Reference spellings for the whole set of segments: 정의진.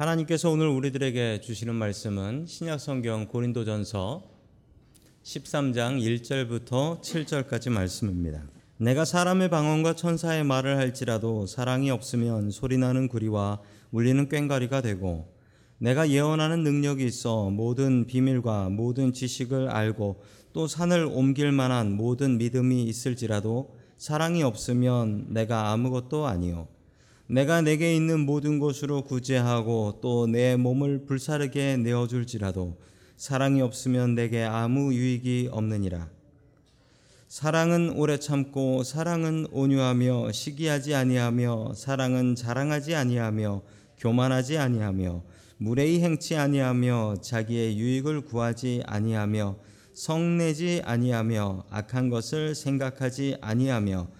하나님께서 오늘 우리들에게 주시는 말씀은 신약성경 고린도전서 13장 1절부터 7절까지 말씀입니다. 내가 사람의 방언과 천사의 말을 할지라도 사랑이 없으면 소리나는 구리와 울리는 꽹과리가 되고, 내가 예언하는 능력이 있어 모든 비밀과 모든 지식을 알고 또 산을 옮길 만한 모든 믿음이 있을지라도 사랑이 없으면 내가 아무것도 아니요, 내가 내게 있는 모든 것으로 구제하고 또 내 몸을 불사르게 내어줄지라도 사랑이 없으면 내게 아무 유익이 없느니라. 사랑은 오래 참고, 사랑은 온유하며, 시기하지 아니하며, 사랑은 자랑하지 아니하며, 교만하지 아니하며, 무례히 행치 아니하며, 자기의 유익을 구하지 아니하며, 성내지 아니하며, 악한 것을 생각하지 아니하며,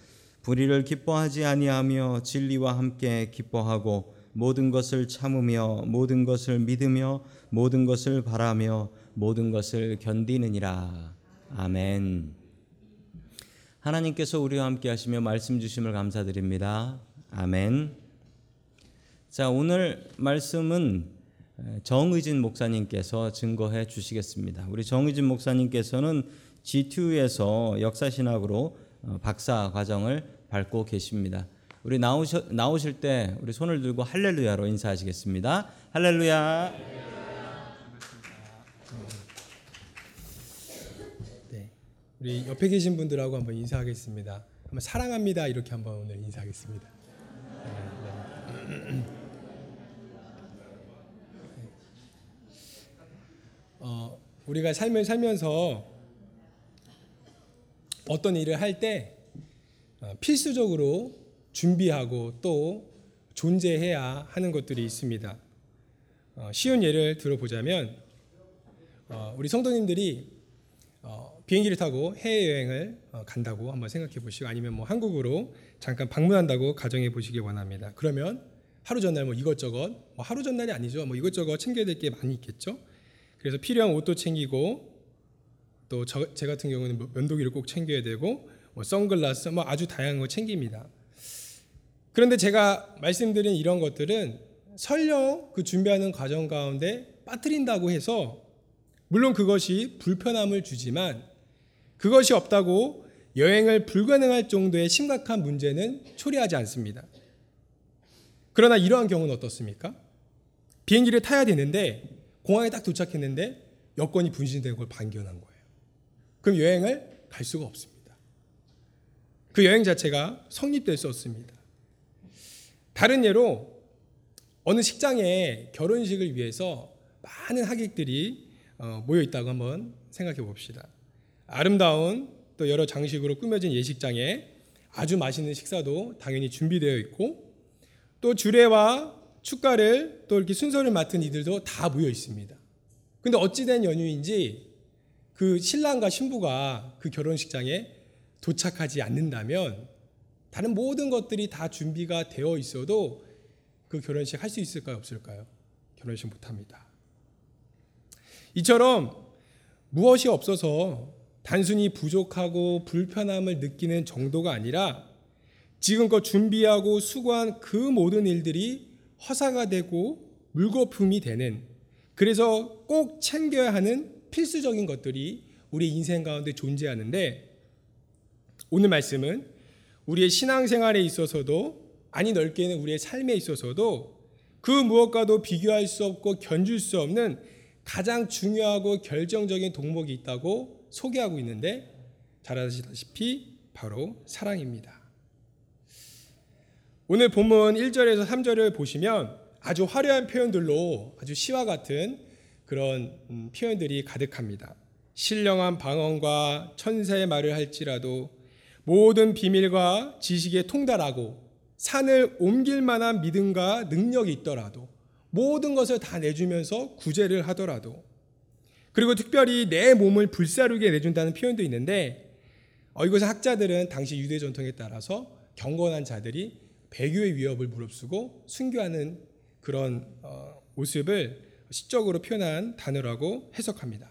불의를 기뻐하지 아니하며, 진리와 함께 기뻐하고, 모든 것을 참으며, 모든 것을 믿으며, 모든 것을 바라며, 모든 것을 견디느니라. 아멘. 하나님께서 우리와 함께 하시며 말씀 주심을 감사드립니다. 아멘. 자, 오늘 말씀은 정의진 목사님께서 증거해 주시겠습니다. 우리 정의진 목사님께서는 G2에서 역사신학으로 박사 과정을 밟고 계십니다. 우리 나오실 때 우리 손을 들고 할렐루야로 인사하시겠습니다. 할렐루야. 네, 우리 옆에 계신 분들하고 한번 인사하겠습니다. 한번 사랑합니다 이렇게 한번 오늘 인사하겠습니다. 네. 우리가 삶을 살면서 어떤 일을 할 때 필수적으로 준비하고 또 존재해야 하는 것들이 있습니다. 쉬운 예를 들어보자면 우리 성도님들이 비행기를 타고 해외여행을 간다고 한번 생각해 보시고, 아니면 뭐 한국으로 잠깐 방문한다고 가정해 보시길 원합니다. 그러면 하루 전날 뭐 이것저것, 뭐 하루 전날이 아니죠. 뭐 이것저것 챙겨야 될 게 많이 있겠죠. 그래서 필요한 옷도 챙기고, 또 제 같은 경우는 면도기를 꼭 챙겨야 되고, 뭐 선글라스, 뭐 아주 다양한 거 챙깁니다. 그런데 제가 말씀드린 이런 것들은 설령 그 준비하는 과정 가운데 빠뜨린다고 해서, 물론 그것이 불편함을 주지만 그것이 없다고 여행을 불가능할 정도의 심각한 문제는 초래하지 않습니다. 그러나 이러한 경우는 어떻습니까? 비행기를 타야 되는데 공항에 딱 도착했는데 여권이 분실된 걸 발견한 거예요. 그럼 여행을 갈 수가 없습니다. 그 여행 자체가 성립될 수 없습니다. 다른 예로 어느 식장에 결혼식을 위해서 많은 하객들이 모여 있다고 한번 생각해 봅시다. 아름다운 또 여러 장식으로 꾸며진 예식장에 아주 맛있는 식사도 당연히 준비되어 있고, 또 주례와 축가를 또 이렇게 순서를 맡은 이들도 다 모여 있습니다. 근데 어찌된 연유인지 그 신랑과 신부가 그 결혼식장에 도착하지 않는다면 다른 모든 것들이 다 준비가 되어 있어도 그 결혼식 할 수 있을까요? 없을까요? 결혼식 못합니다. 이처럼 무엇이 없어서 단순히 부족하고 불편함을 느끼는 정도가 아니라 지금껏 준비하고 수고한 그 모든 일들이 허사가 되고 물거품이 되는, 그래서 꼭 챙겨야 하는 필수적인 것들이 우리 인생 가운데 존재하는데, 오늘 말씀은 우리의 신앙생활에 있어서도, 아니 넓게는 우리의 삶에 있어서도 그 무엇과도 비교할 수 없고 견줄 수 없는 가장 중요하고 결정적인 덕목이 있다고 소개하고 있는데, 잘 아시다시피 바로 사랑입니다. 오늘 본문 1절에서 3절을 보시면 아주 화려한 표현들로 아주 시와 같은 그런 표현들이 가득합니다. 신령한 방언과 천사의 말을 할지라도 모든 비밀과 지식에 통달하고 산을 옮길 만한 믿음과 능력이 있더라도 모든 것을 다 내주면서 구제를 하더라도, 그리고 특별히 내 몸을 불사르게 내준다는 표현도 있는데, 이것은 학자들은 당시 유대 전통에 따라서 경건한 자들이 배교의 위협을 무릅쓰고 순교하는 그런 모습을 시적으로 표현한 단어라고 해석합니다.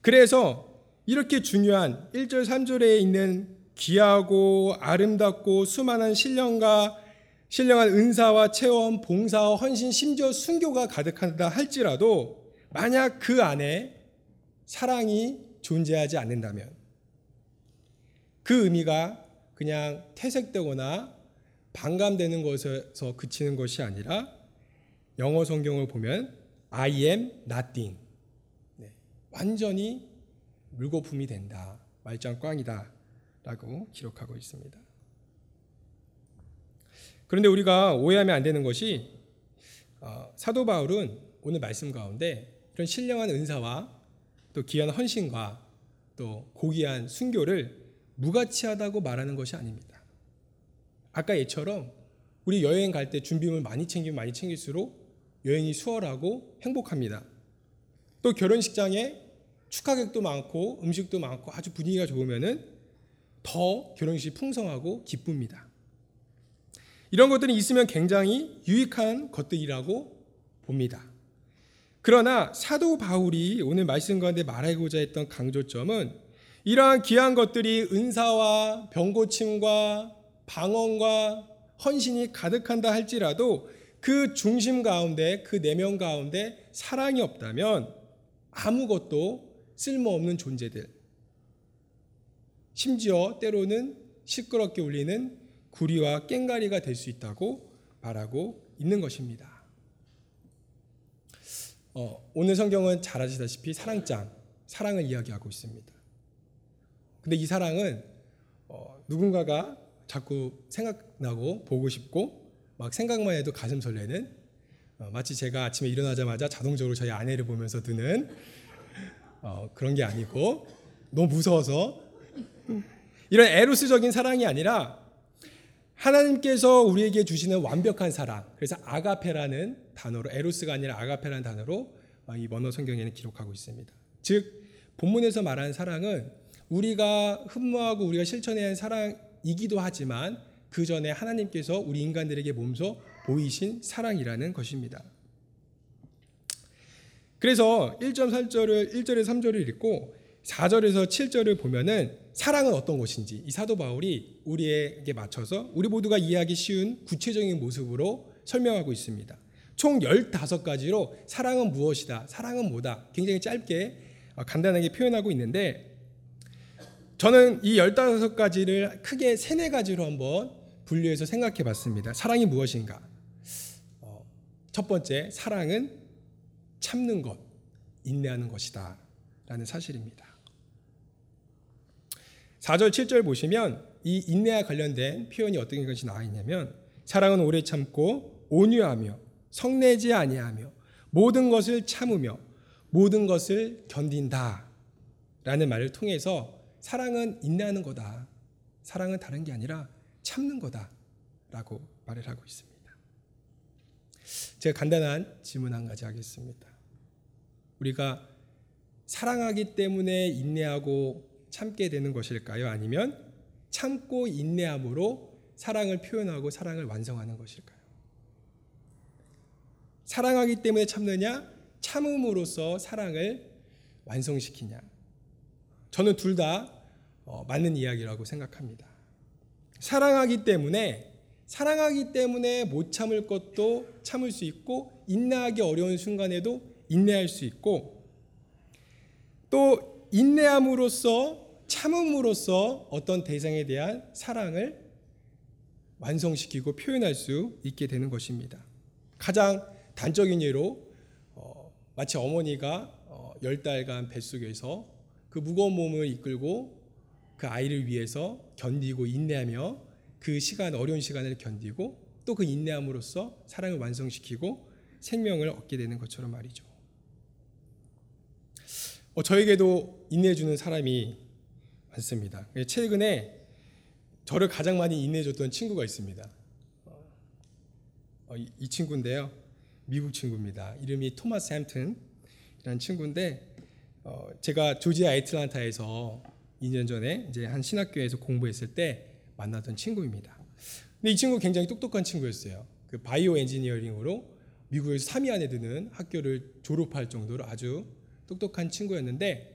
그래서 이렇게 중요한 1절 3절에 있는 귀하고 아름답고 수많은 신령과 신령한 은사와 체험, 봉사와 헌신, 심지어 순교가 가득하다 할지라도 만약 그 안에 사랑이 존재하지 않는다면 그 의미가 그냥 퇴색되거나 반감되는 것에서 그치는 것이 아니라 영어 성경을 보면 I am nothing, 완전히 물거품이 된다, 말짱꽝이다 라고 기록하고 있습니다. 그런데 우리가 오해하면 안 되는 것이 사도 바울은 오늘 말씀 가운데 이런 신령한 은사와 또 귀한 헌신과 또 고귀한 순교를 무가치하다고 말하는 것이 아닙니다. 아까 얘처럼 우리 여행 갈 때 준비물 많이 챙기면 많이 챙길수록 여행이 수월하고 행복합니다. 또 결혼식장에 축하객도 많고 음식도 많고 아주 분위기가 좋으면은 더 결혼식이 풍성하고 기쁩니다. 이런 것들이 있으면 굉장히 유익한 것들이라고 봅니다. 그러나 사도 바울이 오늘 말씀 가운데 말하고자 했던 강조점은 이러한 귀한 것들이 은사와 병고침과 방언과 헌신이 가득한다 할지라도 그 중심 가운데, 그 내면 가운데 사랑이 없다면 아무것도 쓸모없는 존재들, 심지어 때로는 시끄럽게 울리는 구리와 꽹가리가 될 수 있다고 말하고 있는 것입니다. 오늘 성경은 잘 아시다시피 사랑장, 사랑을 이야기하고 있습니다. 근데 이 사랑은 누군가가 자꾸 생각나고 보고 싶고 막 생각만 해도 가슴 설레는, 마치 제가 아침에 일어나자마자 자동적으로 저희 아내를 보면서 드는 그런 게 아니고 너무 무서워서 이런 에로스적인 사랑이 아니라 하나님께서 우리에게 주시는 완벽한 사랑, 그래서 아가페라는 단어로, 에로스가 아니라 아가페라는 단어로 이 원어 성경에는 기록하고 있습니다. 즉 본문에서 말하는 사랑은 우리가 흠모하고 우리가 실천해야 하는 사랑이기도 하지만 그 전에 하나님께서 우리 인간들에게 몸소 보이신 사랑이라는 것입니다. 그래서 1절에서 3절을 읽고 4절에서 7절을 보면은 사랑은 어떤 것인지 이 사도 바울이 우리에게 맞춰서 우리 모두가 이해하기 쉬운 구체적인 모습으로 설명하고 있습니다. 총 15가지로 사랑은 무엇이다, 사랑은 뭐다, 굉장히 짧게 간단하게 표현하고 있는데 저는 이 15가지를 크게 3, 4가지로 한번 분류해서 생각해 봤습니다. 사랑이 무엇인가? 첫 번째, 사랑은 참는 것, 인내하는 것이다 라는 사실입니다. 4절, 7절 보시면 이 인내와 관련된 표현이 어떤 것이 나와 있냐면 사랑은 오래 참고 온유하며 성내지 아니하며 모든 것을 참으며 모든 것을 견딘다 라는 말을 통해서 사랑은 인내하는 거다, 사랑은 다른 게 아니라 참는 거다 라고 말을 하고 있습니다. 제가 간단한 질문 한 가지 하겠습니다. 우리가 사랑하기 때문에 인내하고 참게 되는 것일까요? 아니면 참고 인내함으로 사랑을 표현하고 사랑을 완성하는 것일까요? 사랑하기 때문에 참느냐, 참음으로써 사랑을 완성시키냐? 저는 둘 다 맞는 이야기라고 생각합니다. 사랑하기 때문에 못 참을 것도 참을 수 있고 인내하기 어려운 순간에도 인내할 수 있고 또 인내함으로써, 참음으로써 어떤 대상에 대한 사랑을 완성시키고 표현할 수 있게 되는 것입니다. 가장 단적인 예로 마치 어머니가 10달간 뱃속에서 그 무거운 몸을 이끌고 그 아이를 위해서 견디고 인내하며 그 시간, 어려운 시간을 견디고 또 그 인내함으로써 사랑을 완성시키고 생명을 얻게 되는 것처럼 말이죠. 저에게도 인내해주는 사람이 많습니다. 최근에 저를 가장 많이 인내해줬던 친구가 있습니다. 이 친구인데요, 미국 친구입니다. 이름이 토마스 햄튼이라는 친구인데 제가 조지아 애틀란타에서 2년 전에 이제 한 신학교에서 공부했을 때 만났던 친구입니다. 근데 이 친구 굉장히 똑똑한 친구였어요. 그 바이오 엔지니어링으로 미국에서 3위 안에 드는 학교를 졸업할 정도로 아주 똑똑한 친구였는데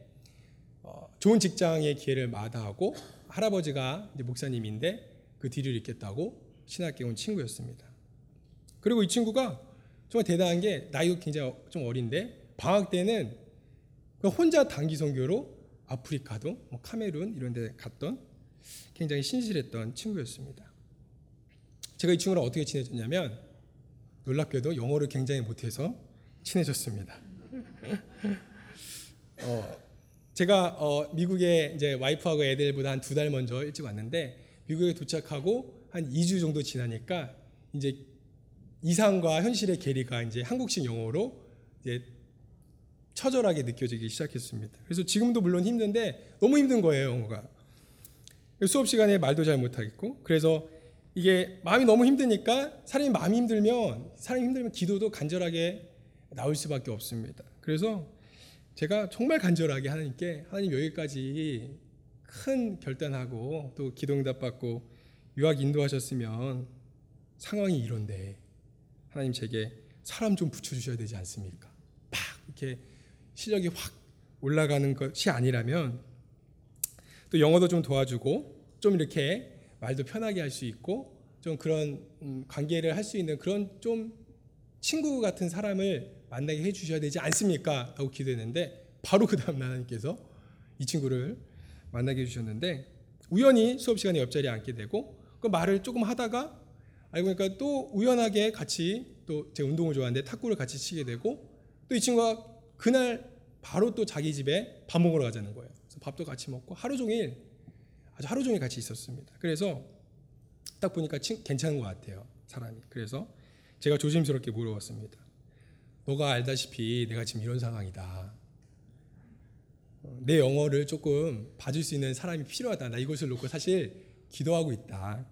좋은 직장의 기회를 마다하고 할아버지가 이제 목사님인데 그 뒤를 잇겠다고 신학교 온 친구였습니다. 그리고 이 친구가 정말 대단한 게 나이도 굉장히 좀 어린데 방학 때는 혼자 단기 선교로 아프리카도 카메룬 이런 데 갔던 굉장히 신실했던 친구였습니다. 제가 이 친구랑 어떻게 친해졌냐면 놀랍게도 영어를 굉장히 못해서 친해졌습니다. 제가 미국에 이제 와이프하고 애들보다 한 2달 먼저 일찍 왔는데 미국에 도착하고 한 2주 정도 지나니까 이제 이상과 현실의 괴리가 이제 한국식 영어로 이제 처절하게 느껴지기 시작했습니다. 그래서 지금도 물론 힘든데 너무 힘든 거예요, 영어가. 수업 시간에 말도 잘 못하겠고, 그래서 이게 마음이 너무 힘드니까 사람이 마음이 힘들면 기도도 간절하게 나올 수밖에 없습니다. 그래서 제가 정말 간절하게 하나님께 하나님 여기까지 큰 결단하고 또 기도응답 받고 유학 인도하셨으면 상황이 이런데 하나님 제게 사람 좀 붙여주셔야 되지 않습니까? 막 이렇게 실력이 확 올라가는 것이 아니라면 또 영어도 좀 도와주고 좀 이렇게 말도 편하게 할 수 있고 좀 그런 관계를 할 수 있는 그런 좀 친구 같은 사람을 만나게 해주셔야 되지 않습니까? 라고 기도했는데 바로 그 다음 날 하나님께서 이 친구를 만나게 해주셨는데 우연히 수업 시간에 옆자리에 앉게 되고 그 말을 조금 하다가 알고 보니까 또 우연하게 같이 또 제가 운동을 좋아하는데 탁구를 같이 치게 되고 또 이 친구가 그날 바로 또 자기 집에 밥 먹으러 가자는 거예요. 그래서 밥도 같이 먹고 아주 하루 종일 같이 있었습니다. 그래서 딱 보니까 괜찮은 것 같아요, 사람이. 그래서 제가 조심스럽게 물어봤습니다. 너가 알다시피 내가 지금 이런 상황이다. 내 영어를 조금 봐줄 수 있는 사람이 필요하다. 나 이것을 놓고 사실 기도하고 있다.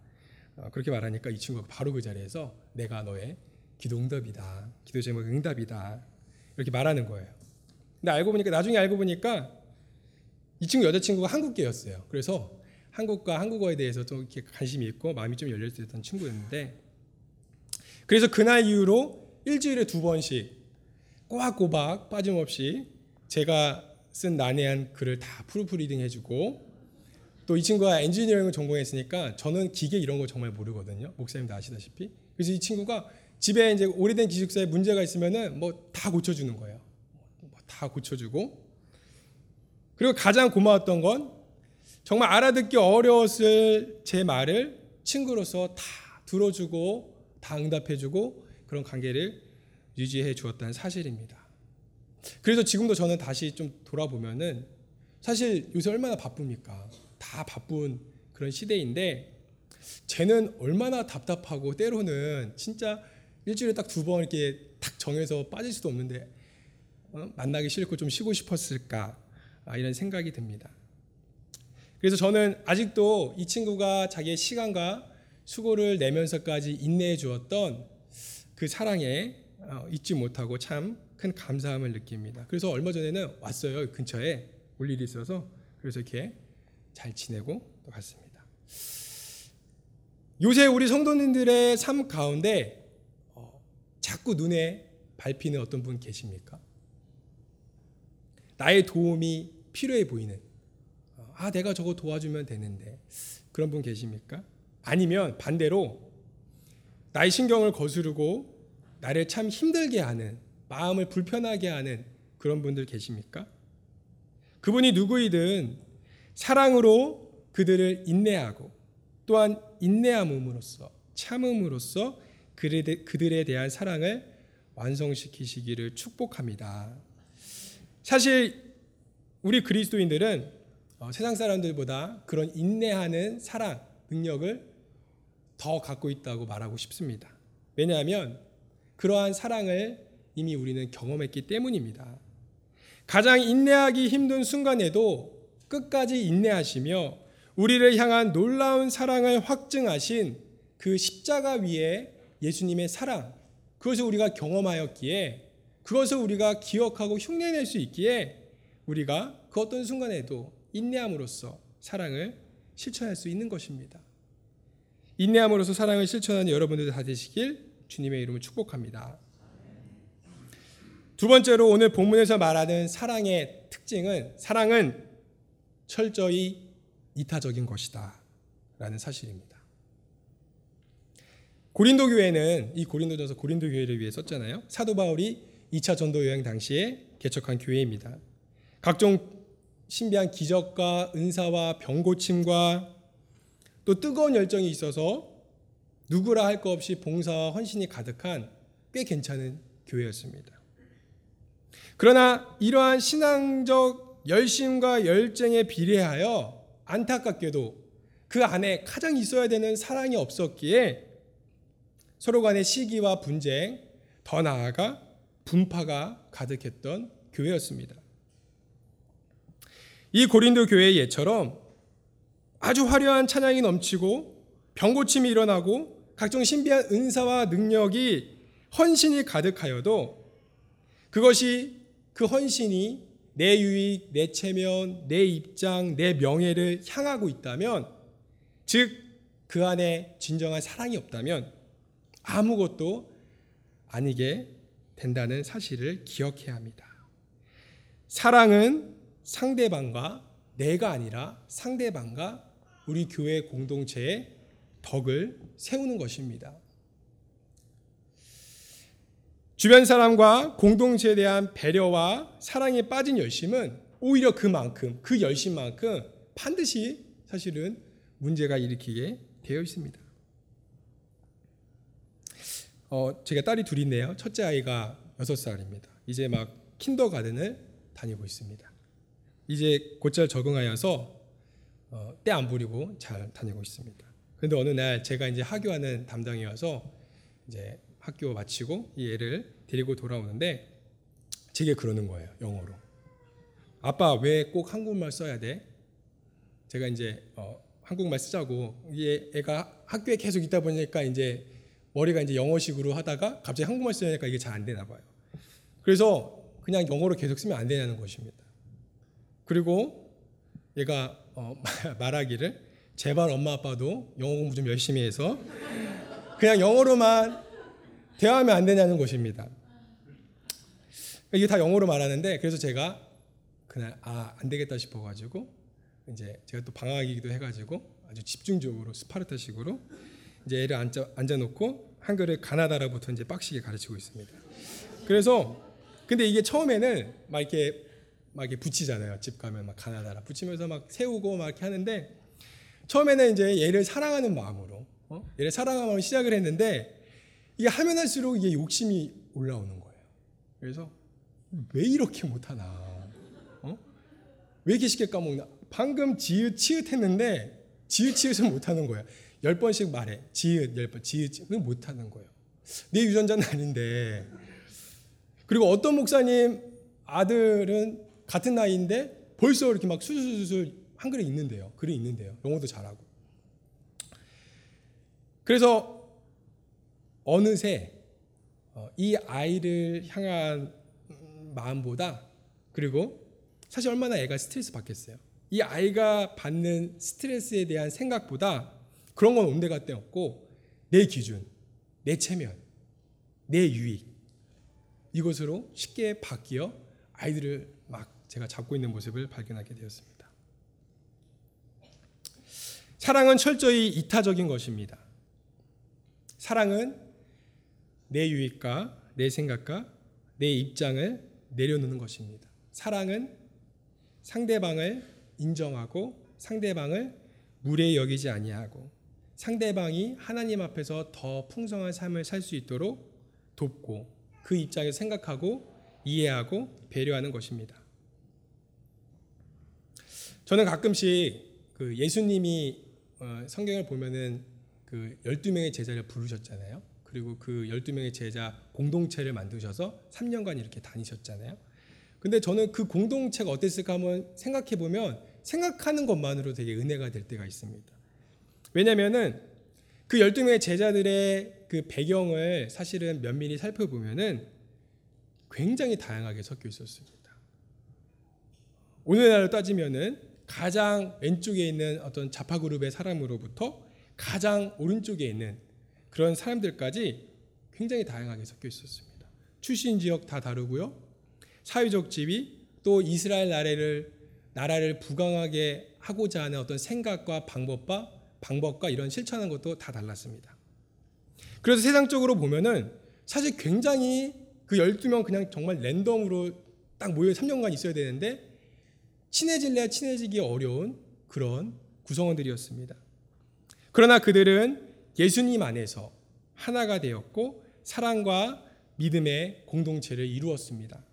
그렇게 말하니까 이 친구가 바로 그 자리에서 내가 너의 기도응답이다. 기도 제목 응답이다. 이렇게 말하는 거예요. 근데 나중에 알고 보니까 이 친구 여자친구가 한국계였어요. 그래서 한국과 한국어에 대해서 좀 이렇게 관심이 있고 마음이 좀 열려있던 친구였는데 그래서 그날 이후로 일주일에 2번씩 꼬박꼬박 빠짐없이 제가 쓴 난해한 글을 다 프루프리딩 해주고 또 이 친구가 엔지니어링을 전공했으니까 저는 기계 이런 거 정말 모르거든요. 목사님도 아시다시피. 그래서 이 친구가 집에 이제 오래된 기숙사에 문제가 있으면은 뭐 다 고쳐주는 거예요. 다 고쳐주고. 그리고 가장 고마웠던 건 정말 알아듣기 어려웠을 제 말을 친구로서 다 들어주고 다 응답해주고 그런 관계를 유지해 주었다는 사실입니다. 그래서 지금도 저는 다시 좀 돌아보면은 사실 요새 얼마나 바쁩니까? 다 바쁜 그런 시대인데 쟤는 얼마나 답답하고 때로는 진짜 일주일에 딱 2번 이렇게 딱 정해서 빠질 수도 없는데 만나기 싫고 좀 쉬고 싶었을까 이런 생각이 듭니다. 그래서 저는 아직도 이 친구가 자기의 시간과 수고를 내면서까지 인내해 주었던 그 사랑에 잊지 못하고 참 큰 감사함을 느낍니다. 그래서 얼마 전에는 왔어요. 근처에 올 일이 있어서 그래서 이렇게 잘 지내고 또 갔습니다. 요새 우리 성도님들의 삶 가운데 자꾸 눈에 밟히는 어떤 분 계십니까? 나의 도움이 필요해 보이는 내가 저거 도와주면 되는데 그런 분 계십니까? 아니면 반대로 나의 신경을 거스르고 나를 참 힘들게 하는 마음을 불편하게 하는 그런 분들 계십니까? 그분이 누구이든 사랑으로 그들을 인내하고 또한 인내함으로써 참음으로써 그들에 대한 사랑을 완성시키시기를 축복합니다. 사실 우리 그리스도인들은 세상 사람들보다 그런 인내하는 사랑, 능력을 더 갖고 있다고 말하고 싶습니다. 왜냐하면 그러한 사랑을 이미 우리는 경험했기 때문입니다. 가장 인내하기 힘든 순간에도 끝까지 인내하시며 우리를 향한 놀라운 사랑을 확증하신 그 십자가 위에 예수님의 사랑, 그것을 우리가 경험하였기에 그것을 우리가 기억하고 흉내낼 수 있기에 우리가 그 어떤 순간에도 인내함으로써 사랑을 실천할 수 있는 것입니다. 인내함으로써 사랑을 실천하는 여러분들도 다 되시길 주님의 이름으로 축복합니다. 두 번째로 오늘 본문에서 말하는 사랑의 특징은 사랑은 철저히 이타적인 것이다 라는 사실입니다. 고린도 교회는 이 고린도전서 고린도 교회를 위해 썼잖아요. 사도 바울이 2차 전도 여행 당시에 개척한 교회입니다. 각종 신비한 기적과 은사와 병고침과 또 뜨거운 열정이 있어서 누구라 할 것 없이 봉사와 헌신이 가득한 꽤 괜찮은 교회였습니다. 그러나 이러한 신앙적 열심과 열정에 비례하여 안타깝게도 그 안에 가장 있어야 되는 사랑이 없었기에 서로 간의 시기와 분쟁, 더 나아가 분파가 가득했던 교회였습니다. 이 고린도 교회의 예처럼 아주 화려한 찬양이 넘치고 병고침이 일어나고 각종 신비한 은사와 능력이 헌신이 가득하여도 그것이 그 헌신이 내 유익, 내 체면, 내 입장, 내 명예를 향하고 있다면, 즉 그 안에 진정한 사랑이 없다면 아무것도 아니게 된다는 사실을 기억해야 합니다. 사랑은 상대방과 내가 아니라 상대방과 우리 교회 공동체의 덕을 세우는 것입니다. 주변 사람과 공동체에 대한 배려와 사랑에 빠진 열심은 오히려 그만큼, 그 열심만큼 반드시 사실은 문제가 일으키게 되어 있습니다. 제가 딸이 둘이 있네요. 첫째 아이가 6살입니다. 이제 막 킨더가든을 다니고 있습니다. 이제 곧잘 적응하여서 때 안 부리고 잘 다니고 있습니다. 그런데 어느 날 제가 이제 하교하는 담당이어서 이제 학교 마치고 이 애를 데리고 돌아오는데 제게 그러는 거예요. 영어로. 아빠 왜 꼭 한국말 써야 돼? 제가 이제 한국말 쓰자고. 이 애가 학교에 계속 있다 보니까 이제 머리가 이제 영어식으로 하다가 갑자기 한국말 쓰려니까 이게 잘 안 되나 봐요. 그래서 그냥 영어로 계속 쓰면 안 되냐는 것입니다. 그리고 얘가 말하기를 제발 엄마 아빠도 영어 공부 좀 열심히 해서 그냥 영어로만 대화하면 안 되냐는 것입니다. 이게 다 영어로 말하는데, 그래서 제가 그날 안 되겠다 싶어가지고 이제 제가 또 방학이기도 해가지고 아주 집중적으로 스파르타식으로 이제 애를 앉아놓고 한글을 가나다라부터 이제 빡시게 가르치고 있습니다. 그래서 근데 이게 처음에는 막 이렇게 붙이잖아요. 집 가면 막 가나다라 붙이면서 막 세우고 막 이렇게 하는데, 처음에는 이제 얘를 사랑하는 마음으로 얘를 사랑하는 마음으로 시작을 했는데 이게 하면 할수록 이게 욕심이 올라오는 거예요. 그래서 왜 이렇게 못하나? 왜 이렇게 쉽게 까먹나? 방금 지읒했는데 지읒을 못하는 거야. 10번씩 말해. 지읒 10번. 지읒 못하는 거예요. 내 유전자는 아닌데. 그리고 어떤 목사님 아들은 같은 나이인데 벌써 이렇게 막 수술수술 한글이 있는데요. 글이 있는데요. 영어도 잘하고. 그래서 어느새 이 아이를 향한 마음보다, 그리고 사실 얼마나 애가 스트레스 받겠어요. 이 아이가 받는 스트레스에 대한 생각보다 그런 건 온데간데 없고 내 기준, 내 체면, 내 유익, 이것으로 쉽게 바뀌어 아이들을 막 제가 잡고 있는 모습을 발견하게 되었습니다. 사랑은 철저히 이타적인 것입니다. 사랑은 내 유익과 내 생각과 내 입장을 내려놓는 것입니다. 사랑은 상대방을 인정하고 상대방을 무례히 여기지 아니하고 상대방이 하나님 앞에서 더 풍성한 삶을 살 수 있도록 돕고 그 입장에서 생각하고 이해하고 배려하는 것입니다. 저는 가끔씩 그 예수님이 성경을 보면은 그 12명의 제자를 부르셨잖아요. 그리고 그 12명의 제자 공동체를 만드셔서 3년간 이렇게 다니셨잖아요. 근데 저는 그 공동체가 어땠을까 한번 생각해 보면 생각하는 것만으로 되게 은혜가 될 때가 있습니다. 왜냐면은 그 12명의 제자들의 그 배경을 사실은 면밀히 살펴보면은 굉장히 다양하게 섞여 있었습니다. 오늘날로 따지면은 가장 왼쪽에 있는 어떤 좌파 그룹의 사람으로부터 가장 오른쪽에 있는 그런 사람들까지 굉장히 다양하게 섞여 있었습니다. 출신 지역 다 다르고요. 사회적 지위, 또 이스라엘 나라를 부강하게 하고자 하는 어떤 생각과 방법과 이런 실천한 것도 다 달랐습니다. 그래서 세상적으로 보면은 사실 굉장히 그 12명 그냥 정말 랜덤으로 딱 모여 3년간 있어야 되는데 친해질래야 친해지기 어려운 그런 구성원들이었습니다. 그러나 그들은 예수님 안에서 하나가 되었고 사랑과 믿음의 공동체를 이루었습니다.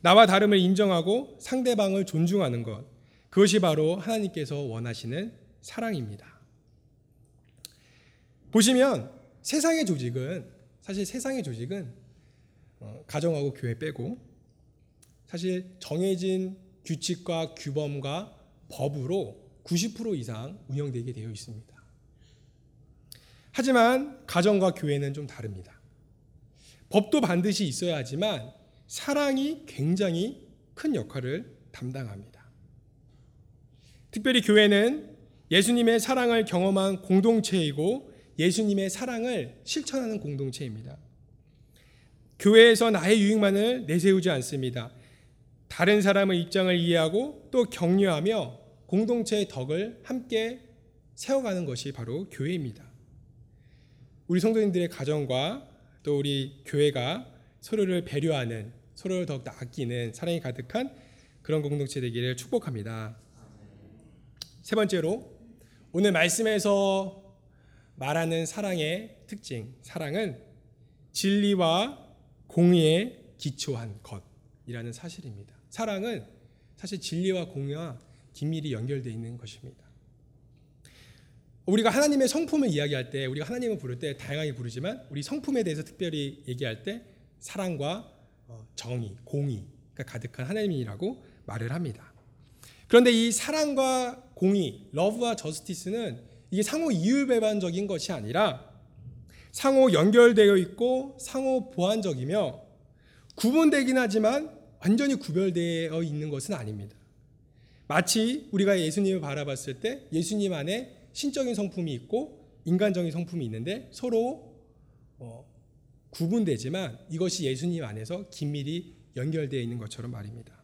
나와 다름을 인정하고 상대방을 존중하는 것, 그것이 바로 하나님께서 원하시는 사랑입니다. 보시면 세상의 조직은 사실 가정하고 교회 빼고 사실 정해진 규칙과 규범과 법으로 90% 이상 운영되게 되어 있습니다. 하지만 가정과 교회는 좀 다릅니다. 법도 반드시 있어야 하지만 사랑이 굉장히 큰 역할을 담당합니다. 특별히 교회는 예수님의 사랑을 경험한 공동체이고 예수님의 사랑을 실천하는 공동체입니다. 교회에서 나의 유익만을 내세우지 않습니다. 다른 사람의 입장을 이해하고 또 격려하며 공동체의 덕을 함께 세워가는 것이 바로 교회입니다. 우리 성도님들의 가정과 또 우리 교회가 서로를 배려하는, 서로를 더욱 아끼는 사랑이 가득한 그런 공동체 되기를 축복합니다. 세 번째로, 오늘 말씀에서 말하는 사랑의 특징, 사랑은 진리와 공의에 기초한 것이라는 사실입니다. 사랑은 사실 진리와 공의와 긴밀히 연결되어 있는 것입니다. 우리가 하나님의 성품을 이야기할 때, 우리가 하나님을 부를 때 다양하게 부르지만 우리 성품에 대해서 특별히 얘기할 때 사랑과 정의, 공의가 가득한 하나님이라고 말을 합니다. 그런데 이 사랑과 공의, 러브와 저스티스는 이게 상호 이율배반적인 것이 아니라 상호 연결되어 있고 상호 보완적이며 구분되긴 하지만 완전히 구별되어 있는 것은 아닙니다. 마치 우리가 예수님을 바라봤을 때 예수님 안에 신적인 성품이 있고 인간적인 성품이 있는데 서로 구분되지만 이것이 예수님 안에서 긴밀히 연결되어 있는 것처럼 말입니다.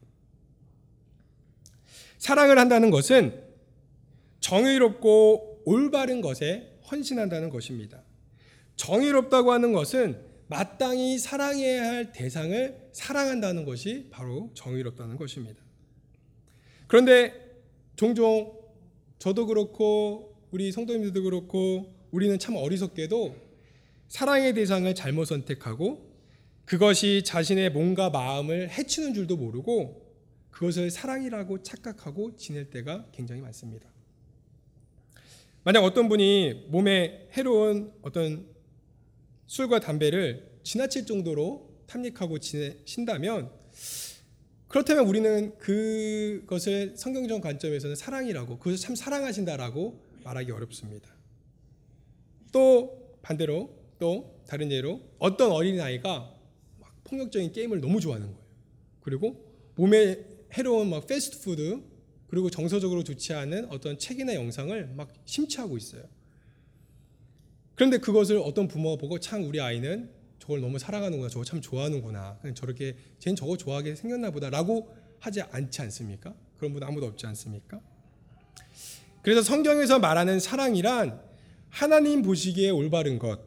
사랑을 한다는 것은 정의롭고 올바른 것에 헌신한다는 것입니다. 정의롭다고 하는 것은 마땅히 사랑해야 할 대상을 사랑한다는 것이 바로 정의롭다는 것입니다. 그런데 종종 저도 그렇고 우리 성도님들도 그렇고 우리는 참 어리석게도 사랑의 대상을 잘못 선택하고 그것이 자신의 몸과 마음을 해치는 줄도 모르고 그것을 사랑이라고 착각하고 지낼 때가 굉장히 많습니다. 만약 어떤 분이 몸에 해로운 어떤 술과 담배를 지나칠 정도로 탐닉하고 지내신다면 그렇다면 우리는 그것을 성경적 관점에서는 사랑이라고, 그것을 참 사랑하신다라고 말하기 어렵습니다. 또 반대로 또 다른 예로 어떤 어린아이가 막 폭력적인 게임을 너무 좋아하는 거예요. 그리고 몸에 해로운 막 패스트푸드 그리고 정서적으로 좋지 않은 어떤 책이나 영상을 막 심취하고 있어요. 그런데 그것을 어떤 부모가 보고 참 우리 아이는 저걸 너무 사랑하는구나, 저거 참 좋아하는구나, 그냥 저렇게 쟤는 저거 좋아하게 생겼나 보다라고 하지 않지 않습니까? 그런 분 아무도 없지 않습니까? 그래서 성경에서 말하는 사랑이란 하나님 보시기에 올바른 것,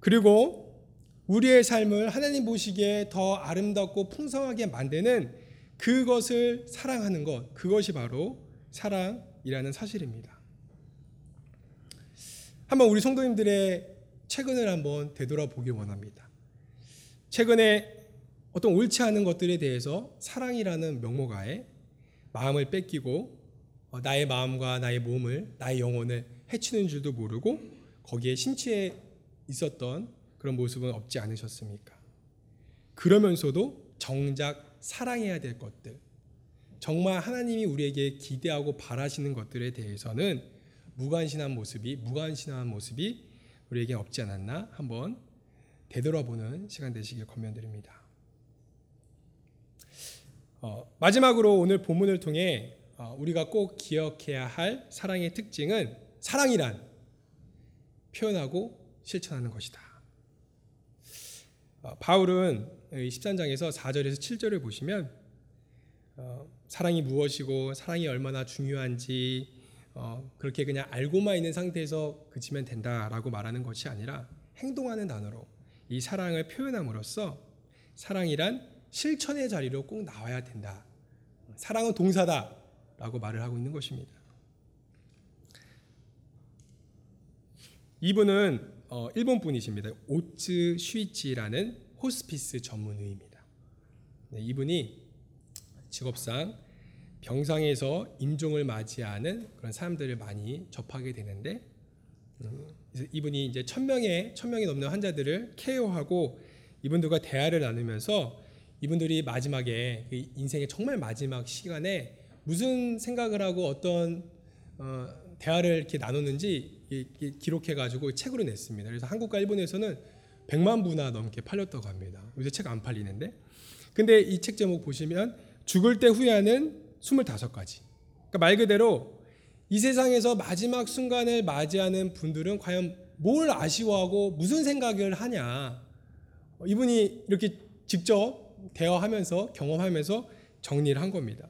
그리고 우리의 삶을 하나님 보시기에 더 아름답고 풍성하게 만드는 그것을 사랑하는 것, 그것이 바로 사랑이라는 사실입니다. 한번 우리 성도님들의 최근을 한번 되돌아보길 원합니다. 최근에 어떤 옳지 않은 것들에 대해서 사랑이라는 명목 아래 마음을 뺏기고 나의 마음과 나의 몸을, 나의 영혼을 해치는 줄도 모르고 거기에 심취해 있었던 그런 모습은 없지 않으셨습니까? 그러면서도 정작 사랑해야 될 것들, 정말 하나님이 우리에게 기대하고 바라시는 것들에 대해서는 무관심한 모습이 우리에게 없지 않았나 한번 되돌아보는 시간 되시길 권면드립니다. 마지막으로 오늘 본문을 통해 우리가 꼭 기억해야 할 사랑의 특징은 사랑이란 표현하고 실천하는 것이다. 바울은 13장에서 4절에서 7절을 보시면 사랑이 무엇이고 사랑이 얼마나 중요한지 그렇게 그냥 알고만 있는 상태에서 그치면 된다라고 말하는 것이 아니라 행동하는 단어로 이 사랑을 표현함으로써 사랑이란 실천의 자리로 꼭 나와야 된다. 사랑은 동사다 라고 말을 하고 있는 것입니다. 이분은 일본 분이십니다. 오츠 슈이치라는 호스피스 전문의입니다. 네, 이분이 직업상 병상에서 임종을 맞이하는 그런 사람들을 많이 접하게 되는데, 그래서 이분이 이제 1,000명이 넘는 환자들을 케어하고 이분들과 대화를 나누면서 이분들이 마지막에 인생의 정말 마지막 시간에 무슨 생각을 하고 어떤 대화를 이렇게 나누는지 기록해가지고 책으로 냈습니다. 그래서 한국과 일본에서는 100만 부나 넘게 팔렸다고 합니다. 요새 책 안 팔리는데. 근데 이 책 제목 보시면 죽을 때 후회하는 25가지. 그러니까 말 그대로 이 세상에서 마지막 순간을 맞이하는 분들은 과연 뭘 아쉬워하고 무슨 생각을 하냐. 이분이 이렇게 직접 대화하면서 경험하면서 정리를 한 겁니다.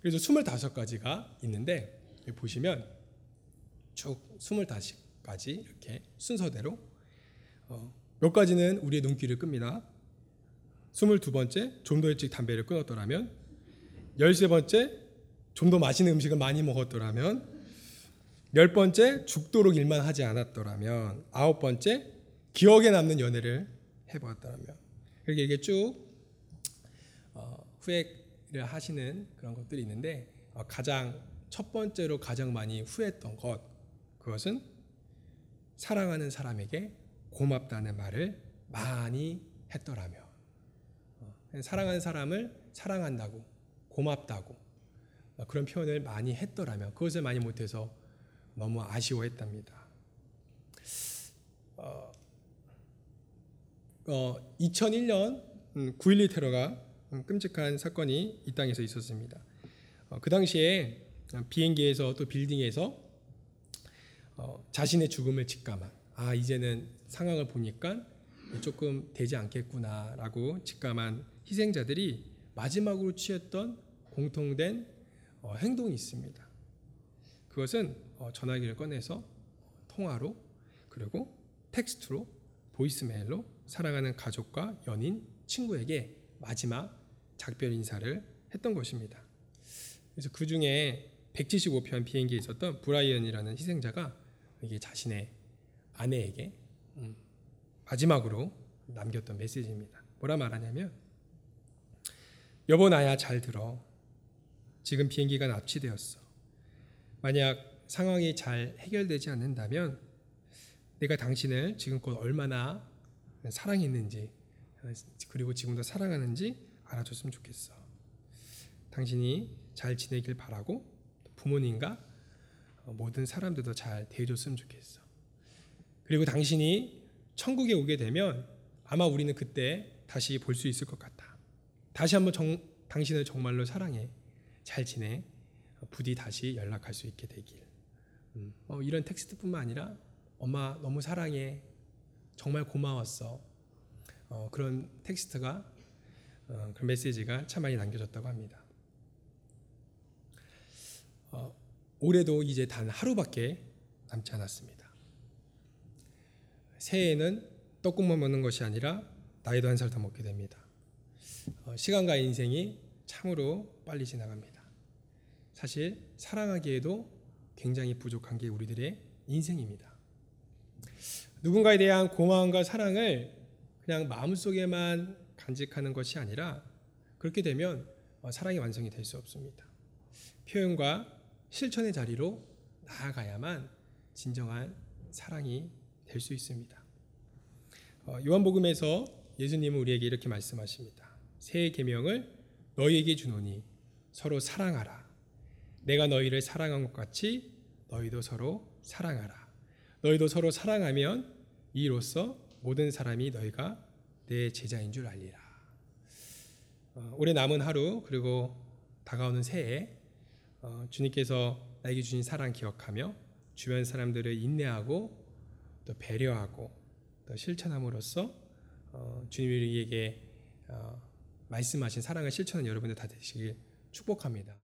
그래서 25가지가 있는데 보시면 쭉 25가지 이렇게 순서대로 몇 가지는 우리의 눈길을 끕니다. 22번째, 좀 더 일찍 담배를 끊었더라면. 13번째, 좀 더 맛있는 음식을 많이 먹었더라면. 10번째, 죽도록 일만 하지 않았더라면. 9번째, 기억에 남는 연애를 해보았더라면. 그렇게 이게 쭉 후회를 하시는 그런 것들이 있는데, 가장 첫 번째로 가장 많이 후회했던 것, 그것은 사랑하는 사람에게 고맙다는 말을 많이 했더라면. 사랑하는 사람을 사랑한다고, 고맙다고 그런 표현을 많이 했더라면, 그것을 많이 못해서 너무 아쉬워했답니다. 2001년 9.11 테러가 끔찍한 사건이 이 땅에서 있었습니다. 그 당시에 비행기에서 또 빌딩에서 자신의 죽음을 직감한, 아 이제는 상황을 보니까 조금 되지 않겠구나 라고 직감한 희생자들이 마지막으로 취했던 공통된 행동이 있습니다. 그것은 전화기를 꺼내서 통화로, 그리고 텍스트로, 보이스메일로 사랑하는 가족과 연인, 친구에게 마지막 작별 인사를 했던 것입니다. 그래서 그 중에 175편 비행기에 있었던 브라이언이라는 희생자가 이게 자신의 아내에게 마지막으로 남겼던 메시지입니다. 뭐라 말하냐면, 여보 나야 잘 들어. 지금 비행기가 납치되었어. 만약 상황이 잘 해결되지 않는다면 내가 당신을 지금껏 얼마나 사랑했는지, 그리고 지금도 사랑하는지 알아줬으면 좋겠어. 당신이 잘 지내길 바라고 부모님과 모든 사람들도 잘 대해줬으면 좋겠어. 그리고 당신이 천국에 오게 되면 아마 우리는 그때 다시 볼 수 있을 것 같아. 다시 한번 당신을 정말로 사랑해. 잘 지내. 부디 다시 연락할 수 있게 되길. 이런 텍스트뿐만 아니라 엄마 너무 사랑해. 정말 고마웠어. 그런 텍스트가, 그런 메시지가 참 많이 남겨졌다고 합니다. 올해도 이제 단 하루밖에 남지 않았습니다. 새해에는 떡국만 먹는 것이 아니라 나이도 한 살 더 먹게 됩니다. 시간과 인생이 참으로 빨리 지나갑니다. 사실 사랑하기에도 굉장히 부족한 게 우리들의 인생입니다. 누군가에 대한 고마움과 사랑을 그냥 마음속에만 간직하는 것이 아니라, 그렇게 되면 사랑이 완성이 될 수 없습니다. 표현과 실천의 자리로 나아가야만 진정한 사랑이 될 수 있습니다. 요한복음에서 예수님은 우리에게 이렇게 말씀하십니다. 새 계명을 너희에게 주노니 서로 사랑하라. 내가 너희를 사랑한 것 같이 너희도 서로 사랑하라. 너희도 서로 사랑하면 이로써 모든 사람이 너희가 내 제자인 줄 알리라. 올해 남은 하루, 그리고 다가오는 새해, 주님께서 나에게 주신 사랑 기억하며 주변 사람들을 인내하고 또 배려하고 또 실천함으로써 주님이 우리에게 말씀하신 사랑을 실천하는 여러분들 다 되시길 축복합니다.